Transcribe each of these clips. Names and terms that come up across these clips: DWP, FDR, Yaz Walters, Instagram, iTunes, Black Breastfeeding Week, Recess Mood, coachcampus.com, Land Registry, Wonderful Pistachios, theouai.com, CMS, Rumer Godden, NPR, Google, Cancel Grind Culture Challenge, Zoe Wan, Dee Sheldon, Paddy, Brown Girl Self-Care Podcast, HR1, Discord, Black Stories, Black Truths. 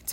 It's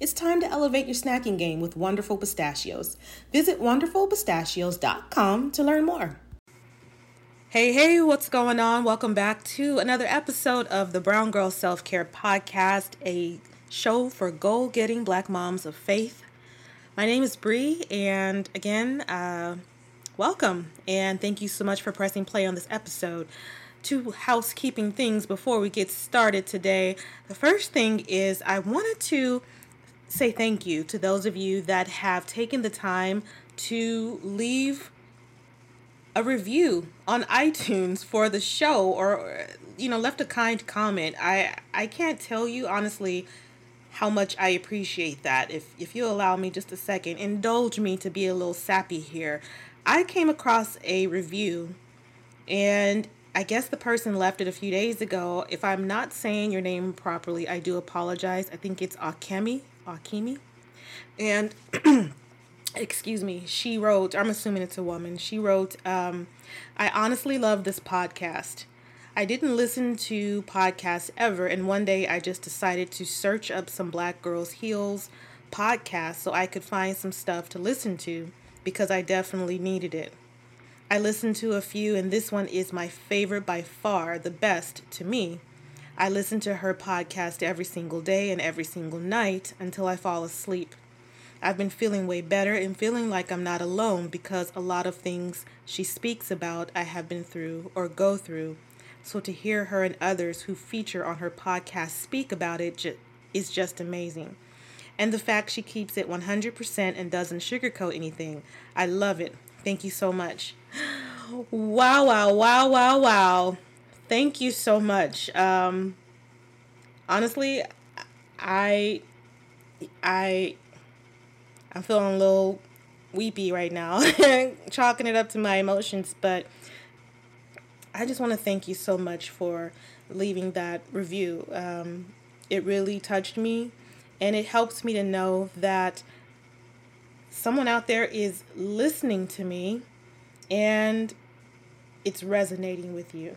It's time to elevate your snacking game with Wonderful Pistachios. Visit wonderfulpistachios.com to learn more. Hey, what's going on? Welcome back to another episode of the Brown Girl Self-Care Podcast, a show for goal-getting Black moms of faith. My name is Bree, and again, welcome, and thank you so much for pressing play on this episode. 2 housekeeping things before we get started today. The first thing is I wanted to say thank you to those of you that have taken the time to leave a review on iTunes for the show or, left a kind comment. I can't tell you honestly how much I appreciate that. If you allow me just a second, indulge me to be a little sappy here. I came across a review, and I guess the person left it a few days ago. If I'm not saying your name properly, I do apologize. I think it's Akemi. And excuse me, she wrote, I'm assuming it's a woman. She wrote, I honestly love this podcast. I didn't listen to podcasts ever, and one day I just decided to search up some Black Girls Heals podcasts so I could find some stuff to listen to, because I definitely needed it. I listened to a few, and this one is my favorite by far, the best to me. I listen to her podcast every single day and every single night until I fall asleep. I've been feeling way better and feeling like I'm not alone because a lot of things she speaks about I have been through or go through. So to hear her and others who feature on her podcast speak about it is just amazing. And the fact she keeps it 100% and doesn't sugarcoat anything. I love it. Thank you so much. Wow. Thank you so much. Honestly, I'm feeling a little weepy right now, chalking it up to my emotions, but I just want to thank you so much for leaving that review. It really touched me. And it helps me to know that someone out there is listening to me and it's resonating with you.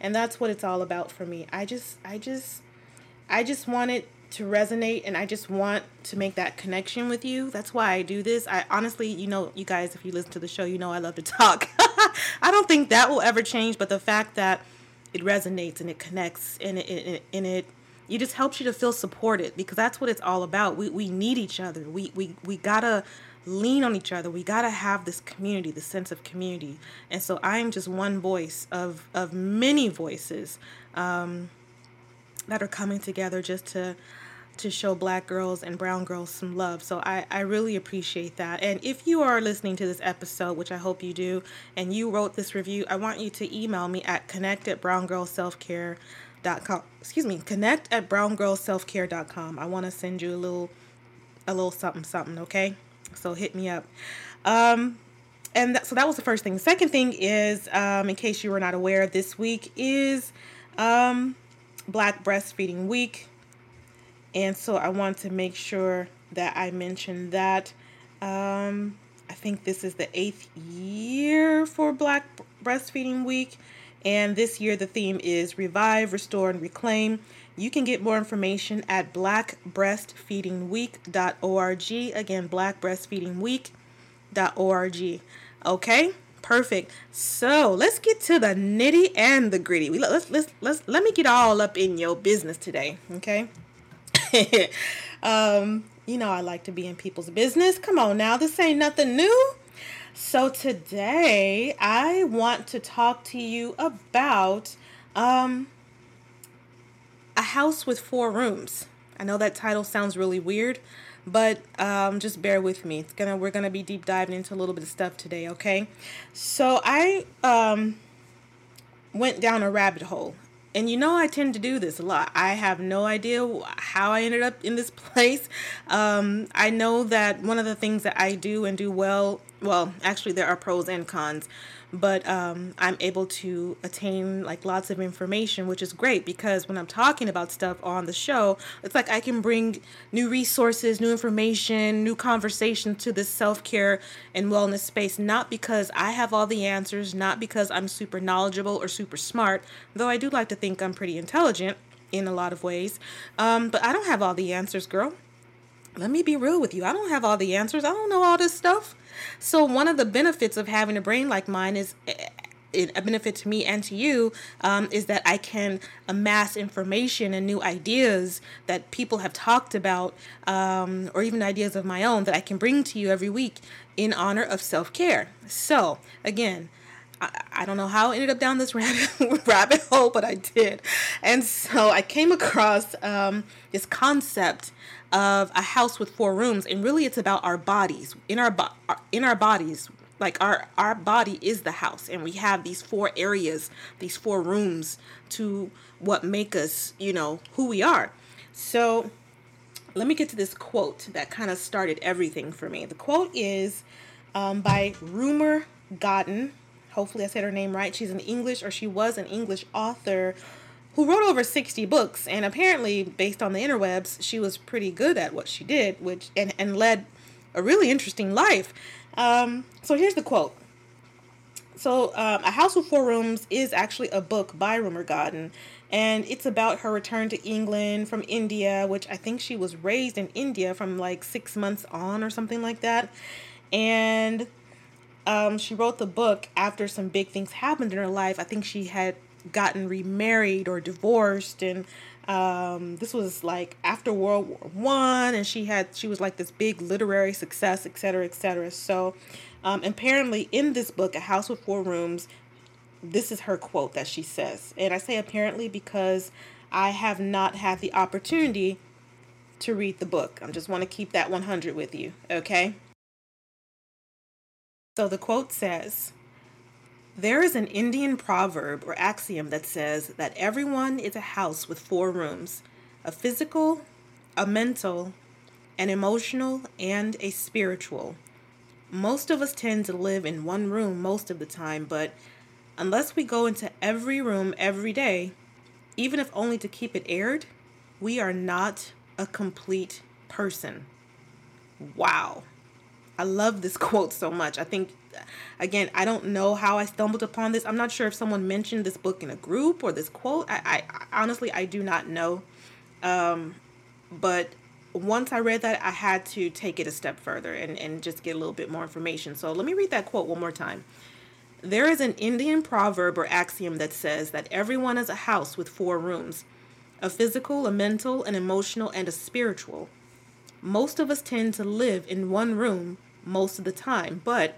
And that's what it's all about for me. I just want it to resonate, and I just want to make that connection with you. That's why I do this. I honestly, you guys, if you listen to the show, I love to talk. I don't think that will ever change, but the fact that it resonates and it connects and it just helps you to feel supported, because that's what it's all about. We need each other. We gotta lean on each other. We gotta have this community, the sense of community. And so I'm just one voice of many voices that are coming together just to show Black girls and Brown girls some love. So I really appreciate that. And if you are listening to this episode, which I hope you do, and you wrote this review, I want you to email me at connect at browngirlselfcare.com. I want to send you a little something, okay? So hit me up. So that was the first thing. The second thing is, in case you were not aware, this week is Black Breastfeeding Week. And so I want to make sure that I mention that. I think this is the 8th year for Black Breastfeeding Week. And this year, the theme is Revive, Restore, and Reclaim. You can get more information at blackbreastfeedingweek.org. Again, blackbreastfeedingweek.org. Okay, perfect. So let's get to the nitty and the gritty. Let me get all up in your business today, okay? I like to be in people's business. Come on now, this ain't nothing new. So today I want to talk to you about a house with 4 rooms. I know that title sounds really weird, but just bear with me. We're gonna be deep diving into a little bit of stuff today, okay? So I went down a rabbit hole. And you know I tend to do this a lot. I have no idea how I ended up in this place. I know that one of the things that I do and do well, actually there are pros and cons, but I'm able to attain like lots of information, which is great because when I'm talking about stuff on the show, it's like I can bring new resources, new information, new conversations to this self-care and wellness space, not because I have all the answers, not because I'm super knowledgeable or super smart, though I do like to think I'm pretty intelligent in a lot of ways, but I don't have all the answers, girl. Let me be real with you. I don't have all the answers. I don't know all this stuff. So one of the benefits of having a brain like mine is a benefit to me and to you is that I can amass information and new ideas that people have talked about or even ideas of my own that I can bring to you every week in honor of self-care. So again, I don't know how I ended up down this rabbit hole, but I did. And so I came across this concept of a house with 4 rooms, and really it's about our bodies. In our bodies, like our body is the house, and we have these 4 areas, these 4 rooms to what make us, you know, who we are. So let me get to this quote that kind of started everything for me. The quote is by Rumer Godden. Hopefully I said her name right. She was an English author who wrote over 60 books. And apparently, based on the interwebs, she was pretty good at what she did, and led a really interesting life. So here's the quote. So A House with 4 Rooms is actually a book by Rumer Godden. And it's about her return to England from India, which I think she was raised in India from like 6 months on or something like that. And she wrote the book after some big things happened in her life. I think she had gotten remarried or divorced, and this was like after World War I, and she was like this big literary success, et cetera, et cetera. So apparently in this book, A House with 4 Rooms, this is her quote that she says. And I say apparently because I have not had the opportunity to read the book. I just want to keep that 100 with you, okay? So the quote says, "There is an Indian proverb or axiom that says that everyone is a house with 4 rooms, a physical, a mental, an emotional, and a spiritual. Most of us tend to live in one room most of the time, but unless we go into every room every day, even if only to keep it aired, we are not a complete person." Wow. I love this quote so much. I think, again, I don't know how I stumbled upon this. I'm not sure if someone mentioned this book in a group or this quote. I honestly, I do not know. But once I read that, I had to take it a step further and just get a little bit more information. So let me read that quote one more time. "There is an Indian proverb or axiom that says that everyone is a house with 4 rooms, a physical, a mental, an emotional, and a spiritual. Most of us tend to live in one room most of the time, but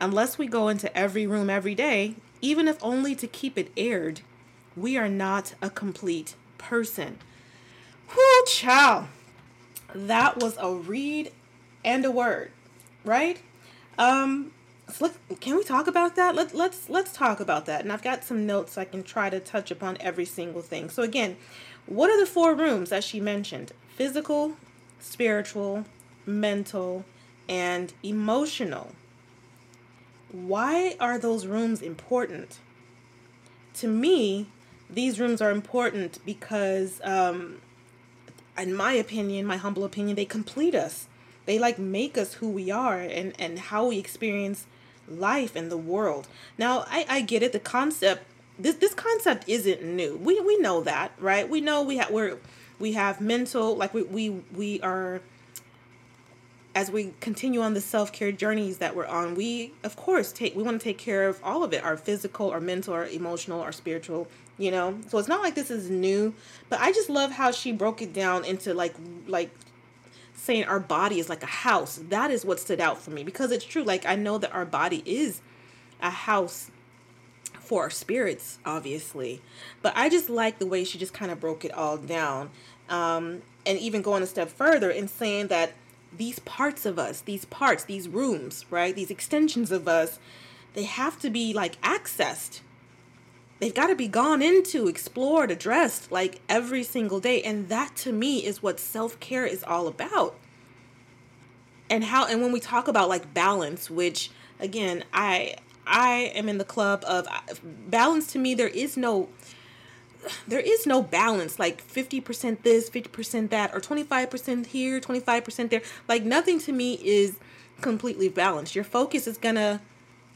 unless we go into every room every day, even if only to keep it aired, we are not a complete person." Whoo, child. That was a read and a word, right? So can we talk about that? Let's talk about that. And I've got some notes so I can try to touch upon every single thing. So again, what are the 4 rooms that she mentioned? Physical, spiritual, mental, and emotional. Why are those rooms important? To me, these rooms are important because, in my opinion, my humble opinion, they complete us. They like make us who we are and how we experience life and the world. Now, I get it. The concept, this concept isn't new. We know that, right? We know we have mental, like we are, as we continue on the self-care journeys that we're on, we want to take care of all of it, our physical, our mental, our emotional, our spiritual, you know, so it's not like this is new, but I just love how she broke it down into like saying our body is like a house, that is what stood out for me, because it's true. Like, I know that our body is a house for our spirits, obviously, but I just like the way she just kind of broke it all down, and even going a step further and saying that these parts of us, these parts, these rooms, right, these extensions of us, they have to be like accessed. They've got to be gone into, explored, addressed, like every single day. And that to me is what self-care is all about. And how, and when we talk about like balance, which again, I am in the club of balance. To me, there is no balance, like 50% this, 50% that, or 25% here, 25% there. Like nothing to me is completely balanced. Your focus is going to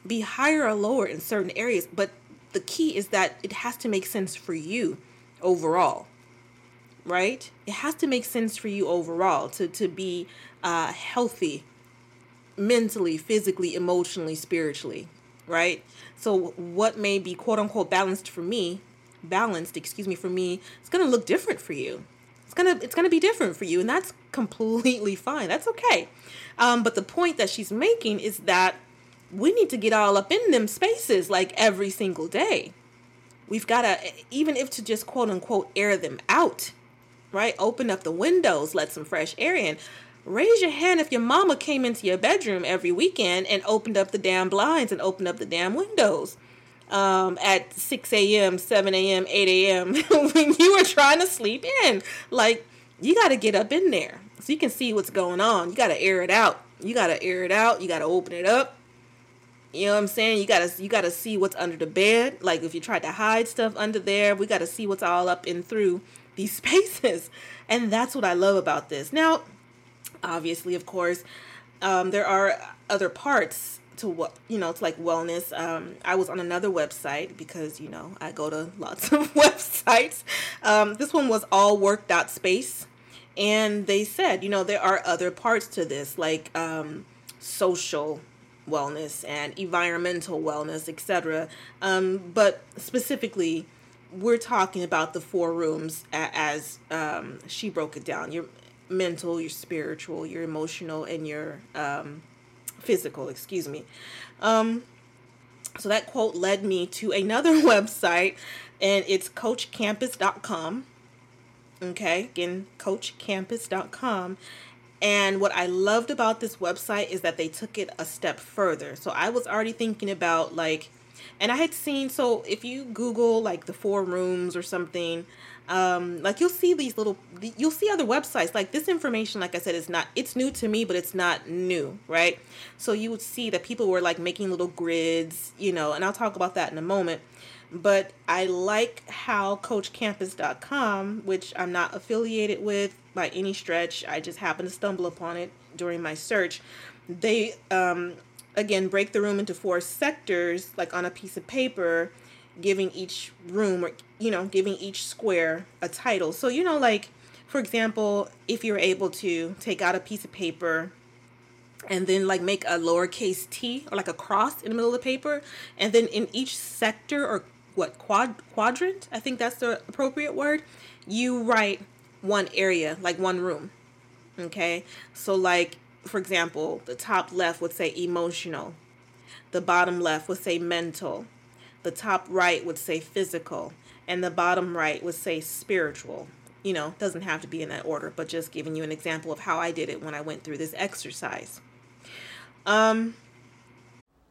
be higher or lower in certain areas, but the key is that it has to make sense for you overall, right? It has to make sense for you overall to be healthy mentally, physically, emotionally, spiritually, right? So what may be quote unquote balanced for me, it's going to look different for you. It's going to be different for you, and that's completely fine. That's okay. But the point that she's making is that we need to get all up in them spaces like every single day. We've got to, even if to just quote unquote air them out, right? Open up the windows, let some fresh air in. Raise your hand if your mama came into your bedroom every weekend and opened up the damn blinds and opened up the damn windows at 6 a.m., 7 a.m., 8 a.m. when you were trying to sleep in. Like, you got to get up in there so you can see what's going on. You got to air it out. You got to open it up. You know what I'm saying? You gotta see what's under the bed. Like if you tried to hide stuff under there, we gotta see what's all up and through these spaces. And that's what I love about this. Now, obviously, of course, there are other parts to what, you know, it's like wellness. I was on another website because, you know, I go to lots of websites. This one was allwork.space. And they said, you know, there are other parts to this, like social wellness and environmental wellness, etc. But specifically, we're talking about the four rooms as she broke it down: your mental, your spiritual, your emotional, and your physical. Excuse me. So that quote led me to another website, and it's coachcampus.com. Okay, again, coachcampus.com. And what I loved about this website is that they took it a step further. So I was already thinking about like, and I had seen, so if you Google like the four rooms or something, like you'll see these little, you'll see other websites. Like this information, like I said, it's new to me, but it's not new, right? So you would see that people were like making little grids, you know, and I'll talk about that in a moment. But I like how coachcampus.com, which I'm not affiliated with by any stretch, I just happened to stumble upon it during my search. They, again, break the room into four sectors, like on a piece of paper, giving each room or, you know, giving each square a title. So, you know, like, for example, if you're able to take out a piece of paper and then like make a lowercase t or like a cross in the middle of the paper. And then in each sector or quadrant, I think that's the appropriate word, you write one area, like one room. Okay. So like, for example, the top left would say emotional. The bottom left would say mental. The top right would say physical. And the bottom right would say spiritual. You know, doesn't have to be in that order, but just giving you an example of how I did it when I went through this exercise.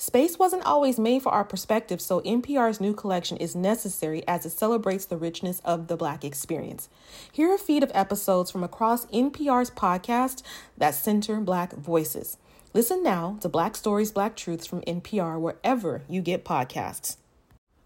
Space wasn't always made for our perspective, so NPR's new collection is necessary as it celebrates the richness of the Black experience. Here are a feed of episodes from across NPR's podcast that center Black voices. Listen now to Black Stories, Black Truths from NPR wherever you get podcasts.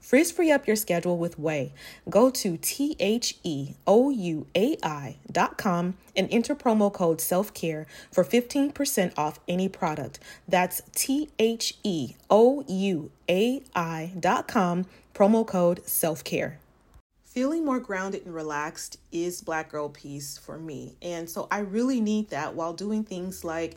Frizz-free up your schedule with Way. Go to theouai.com and enter promo code self-care for 15% off any product. That's theouai.com, promo code self-care. Feeling more grounded and relaxed is Black Girl Peace for me. And so I really need that while doing things like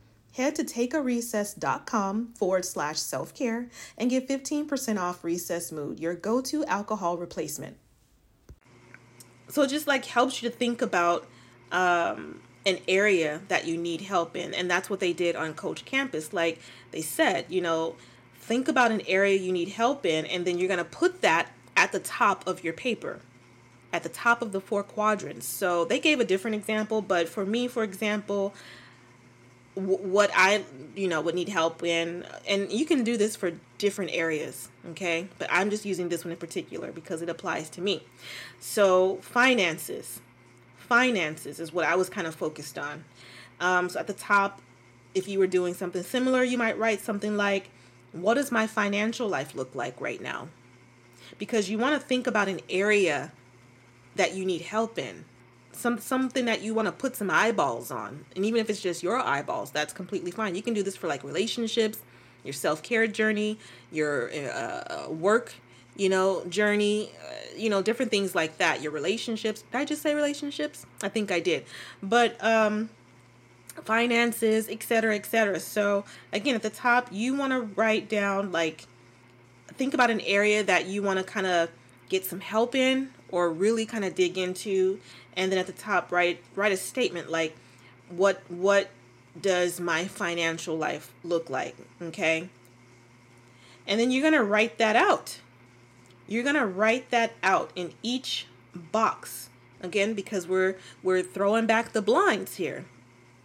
Head to takearecess.com/self-care and get 15% off Recess Mood, your go-to alcohol replacement. So it just like helps you to think about an area that you need help in. And that's what they did on Coach Campus. Like they said, you know, think about an area you need help in, and then you're going to put that at the top of your paper, at the top of the four quadrants. So they gave a different example, but for me, for example, what I, you know, would need help in, and you can do this for different areas, okay? But I'm just using this one in particular because it applies to me. So finances. Finances is what I was kind of focused on. So at the top, if you were doing something similar, you might write something like, what does my financial life look like right now? Because you want to think about an area that you need help in. Something that you want to put some eyeballs on. And even if it's just your eyeballs, that's completely fine. You can do this for like relationships, your self-care journey, your work, you know, journey, you know, different things like that. Your relationships. Did I just say relationships? I think I did. But finances, et cetera, et cetera. So again, at the top, you want to write down, like, think about an area that you want to kind of get some help in or really kind of dig into. And then at the top, write a statement like, what does my financial life look like? Okay. And then you're going to write that out. You're going to write that out in each box. Again, because we're throwing back the blinds here.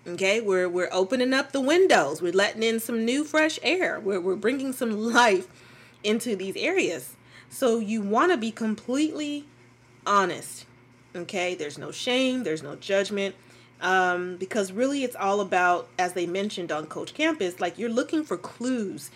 Okay. We're opening up the windows. We're letting in some new fresh air. We're bringing some life into these areas. So you want to be completely honest. Okay, there's no shame, there's no judgment, because really it's all about, as they mentioned on Coach Campus, like you're looking for clues,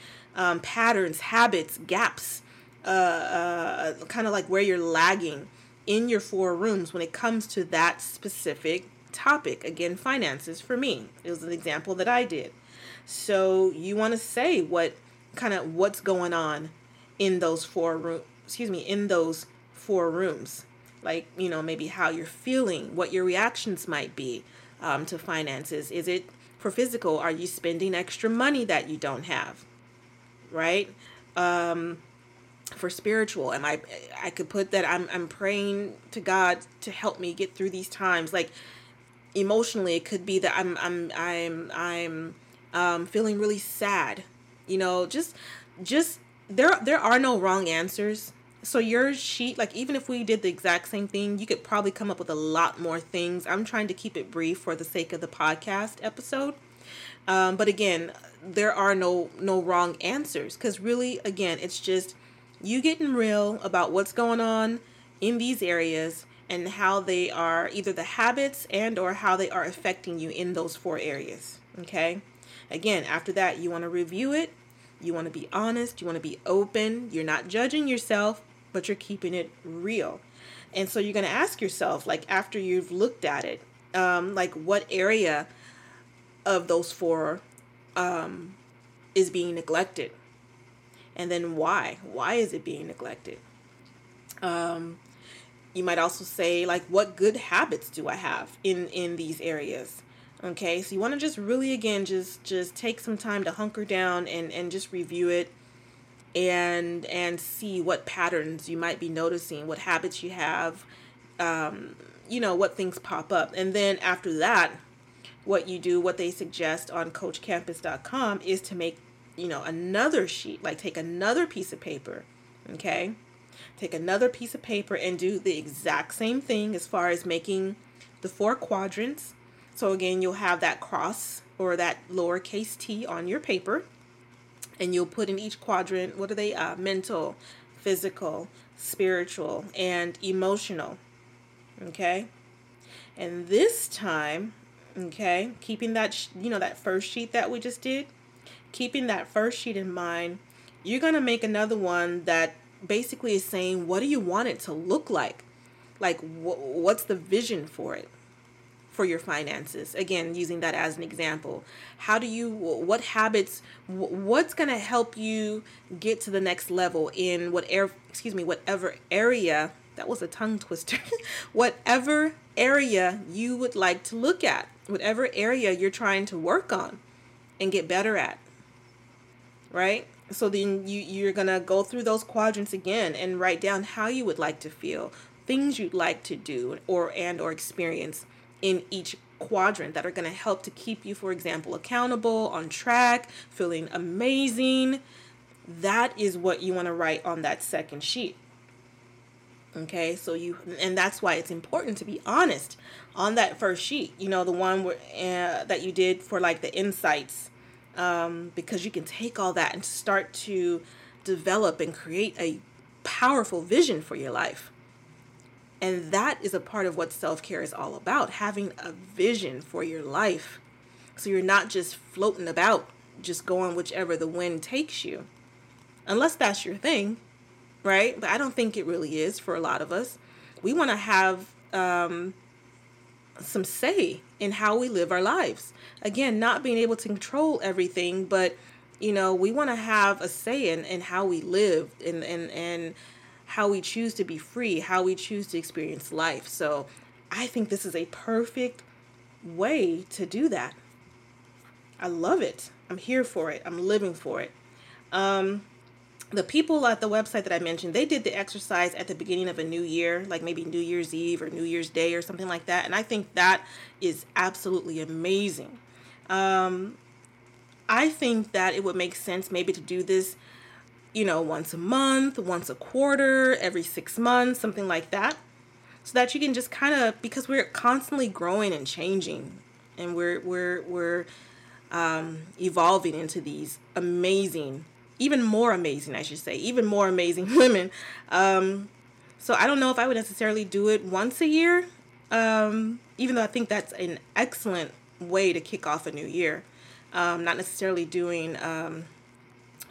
patterns, habits, gaps, kind of like where you're lagging in your four rooms when it comes to that specific topic. Again, finances for me, it was an example that I did. So you want to say what kind of what's going on in those four rooms. like, you know, maybe how you're feeling, what your reactions might be to finances. Is it for physical? Are you spending extra money that you don't have? Right? For spiritual, am I could put that I'm praying to God to help me get through these times. Like emotionally, it could be that I'm feeling really sad. You know, just there are no wrong answers. So your sheet, like even if we did the exact same thing, you could probably come up with a lot more things. I'm trying to keep it brief for the sake of the podcast episode. But again, there are no wrong answers, because really, again, it's just you getting real about what's going on in these areas and how they are either the habits and or how they are affecting you in those four areas. Okay. Again, after that, you want to review it. You want to be honest. You want to be open. You're not judging yourself, but you're keeping it real. And so you're going to ask yourself, like, after you've looked at it, like what area of those four is being neglected? And then why? Why is it being neglected? You might also say, like, what good habits do I have in these areas? Okay, so you want to just really, again, just take some time to hunker down and just review it and see what patterns you might be noticing, what habits you have, you know, what things pop up. And then after that, what you do, what they suggest on coachcampus.com is to make, you know, another sheet, like take another piece of paper, okay? Take another piece of paper and do the exact same thing as far as making the four quadrants. So again, you'll have that cross or that lowercase t on your paper, and you'll put in each quadrant, what are they? Mental, physical, spiritual, and emotional. Okay. And this time, okay, keeping that, that first sheet that we just did, keeping that first sheet in mind, you're going to make another one that basically is saying, what do you want it to look like? Like, what's the vision for it? For your finances, again, using that as an example, what habits, what's going to help you get to the next level in whatever area, that was a tongue twister, whatever area you would like to look at, whatever area you're trying to work on and get better at, right? So then you're going to go through those quadrants again and write down how you would like to feel, things you'd like to do or experience in each quadrant that are going to help to keep you, for example, accountable, on track, feeling amazing. That is what you want to write on that second sheet. Okay, so and that's why it's important to be honest on that first sheet, the one where, that you did for like the insights, because you can take all that and start to develop and create a powerful vision for your life. And that is a part of what self-care is all about, having a vision for your life. So you're not just floating about, just going whichever the wind takes you, unless that's your thing, right? But I don't think it really is for a lot of us. We want to have some say in how we live our lives. Again, not being able to control everything, but, we want to have a say in how we live and how we choose to be free, how we choose to experience life. So I think this is a perfect way to do that. I love it. I'm here for it. I'm living for it. The people at the website that I mentioned, they did the exercise at the beginning of a new year, like maybe New Year's Eve or New Year's Day or something like that. And I think that is absolutely amazing. I think that it would make sense maybe to do this once a month, once a quarter, every 6 months, something like that. So that you can just kind of, because we're constantly growing and changing, and we're evolving into these amazing, even more amazing women. So I don't know if I would necessarily do it once a year, even though I think that's an excellent way to kick off a new year. Not necessarily doing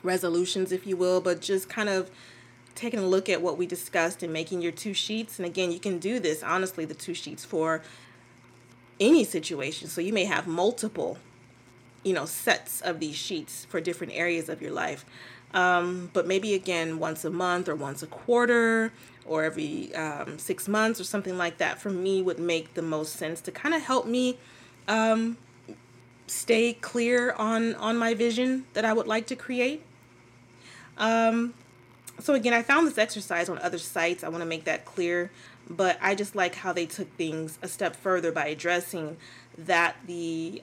resolutions, if you will, but just kind of taking a look at what we discussed and making your two sheets. And again, you can do this, honestly, the two sheets for any situation. So you may have multiple, sets of these sheets for different areas of your life. But maybe again, once a month or once a quarter or every 6 months or something like that for me would make the most sense to kind of help me stay clear on my vision that I would like to create. So again, I found this exercise on other sites. I want to make that clear, but I just like how they took things a step further by addressing that the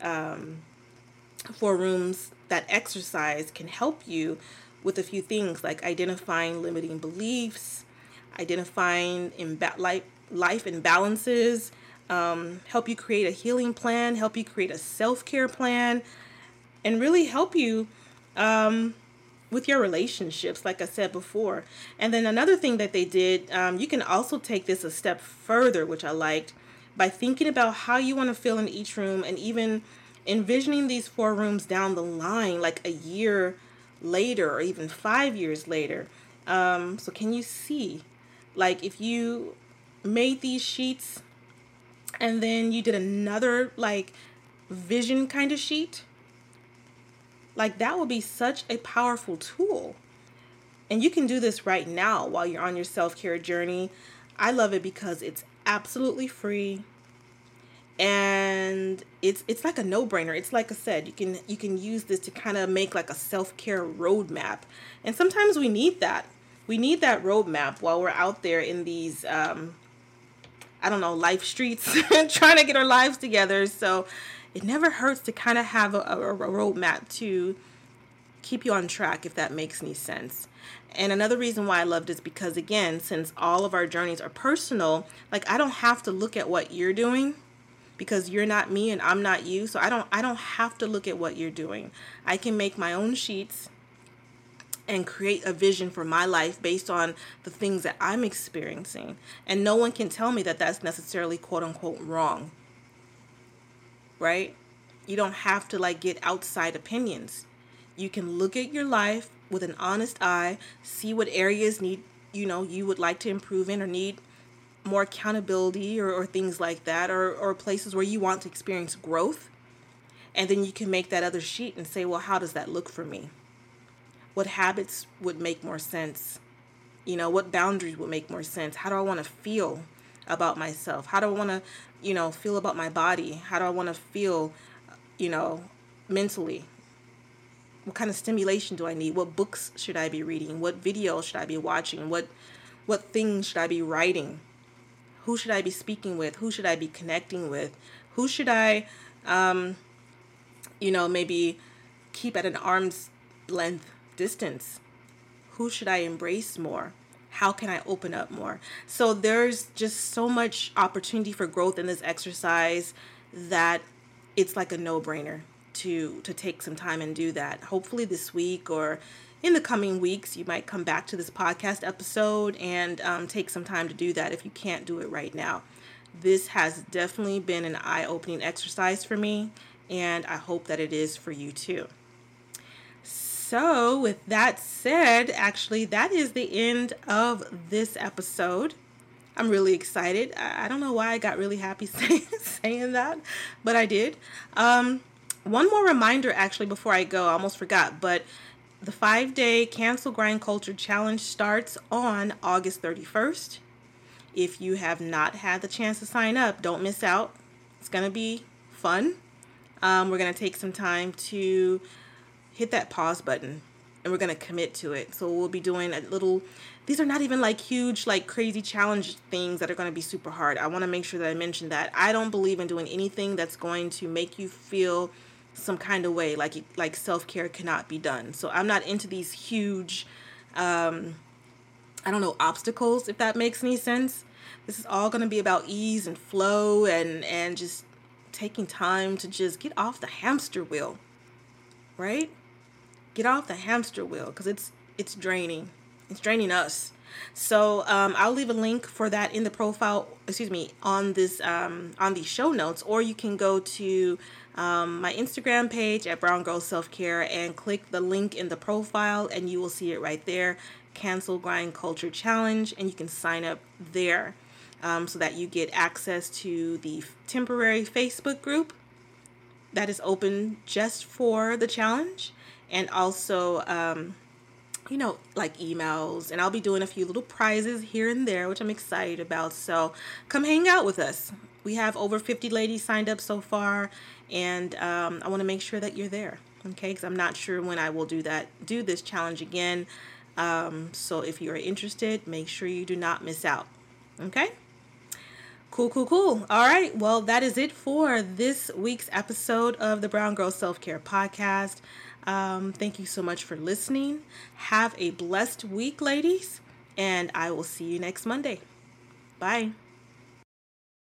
4 rooms, that exercise can help you with a few things like identifying limiting beliefs, identifying life imbalances, help you create a healing plan, help you create a self-care plan, and really help you with your relationships, like I said before. And then another thing that they did, you can also take this a step further, which I liked, by thinking about how you want to feel in each room and even envisioning these 4 rooms down the line, like a year later or even 5 years later. So can you see, like, if you made these sheets and then you did another like vision kind of sheet, like that would be such a powerful tool. And you can do this right now while you're on your self-care journey. I love it because it's absolutely free and it's like a no-brainer. It's like I said, you can use this to kind of make like a self-care roadmap. And sometimes we need that. We need that roadmap while we're out there in these, life streets trying to get our lives together. So it never hurts to kind of have a roadmap to keep you on track, if that makes any sense. And another reason why I loved is because, again, since all of our journeys are personal, like I don't have to look at what you're doing, because you're not me and I'm not you. So I don't have to look at what you're doing. I can make my own sheets and create a vision for my life based on the things that I'm experiencing. And no one can tell me that that's necessarily quote unquote wrong, right? You don't have to like get outside opinions. You can look at your life with an honest eye, see what areas need, you would like to improve in or need more accountability or things like that, or places where you want to experience growth. And then you can make that other sheet and say, well, how does that look for me? What habits would make more sense? What boundaries would make more sense? How do I want to feel about myself? How do I want to, feel about my body? How do I want to feel, mentally? What kind of stimulation do I need? What books should I be reading? What videos should I be watching? What things should I be writing? Who should I be speaking with? Who should I be connecting with? Who should I, maybe keep at an arm's length distance? Who should I embrace more? How can I open up more? So there's just so much opportunity for growth in this exercise that it's like a no-brainer to take some time and do that. Hopefully this week or in the coming weeks, you might come back to this podcast episode and take some time to do that if you can't do it right now. This has definitely been an eye-opening exercise for me, and I hope that it is for you too. So with that said, actually, that is the end of this episode. I'm really excited. I don't know why I got really happy saying that, but I did. One more reminder, actually, before I go, I almost forgot, but the 5-day Cancel Grind Culture Challenge starts on August 31st. If you have not had the chance to sign up, don't miss out. It's going to be fun. We're going to take some time to hit that pause button and we're going to commit to it. So we'll be doing these are not even like huge, like crazy challenge things that are going to be super hard. I want to make sure that I mention that. I don't believe in doing anything that's going to make you feel some kind of way, like self-care cannot be done. So I'm not into these huge, obstacles, if that makes any sense. This is all going to be about ease and flow and just taking time to just get off the hamster wheel. Right? Get off the hamster wheel because it's draining. It's draining us. So I'll leave a link for that in the profile, on the show notes, or you can go to my Instagram page at Brown Girl Self-Care and click the link in the profile and you will see it right there. Cancel Grind Culture Challenge, and you can sign up there so that you get access to the temporary Facebook group that is open just for the challenge, and also you know, like emails, and I'll be doing a few little prizes here and there, which I'm excited about. So come hang out with us. We have over 50 ladies signed up so far, and I want to make sure that you're there, okay? Because I'm not sure when I will do this challenge again. So if you are interested, make sure you do not miss out, okay? Cool. All right. Well, that is it for this week's episode of the Brown Girl Self-Care Podcast. Thank you so much for listening. Have a blessed week, ladies, and I will see you next Monday. Bye.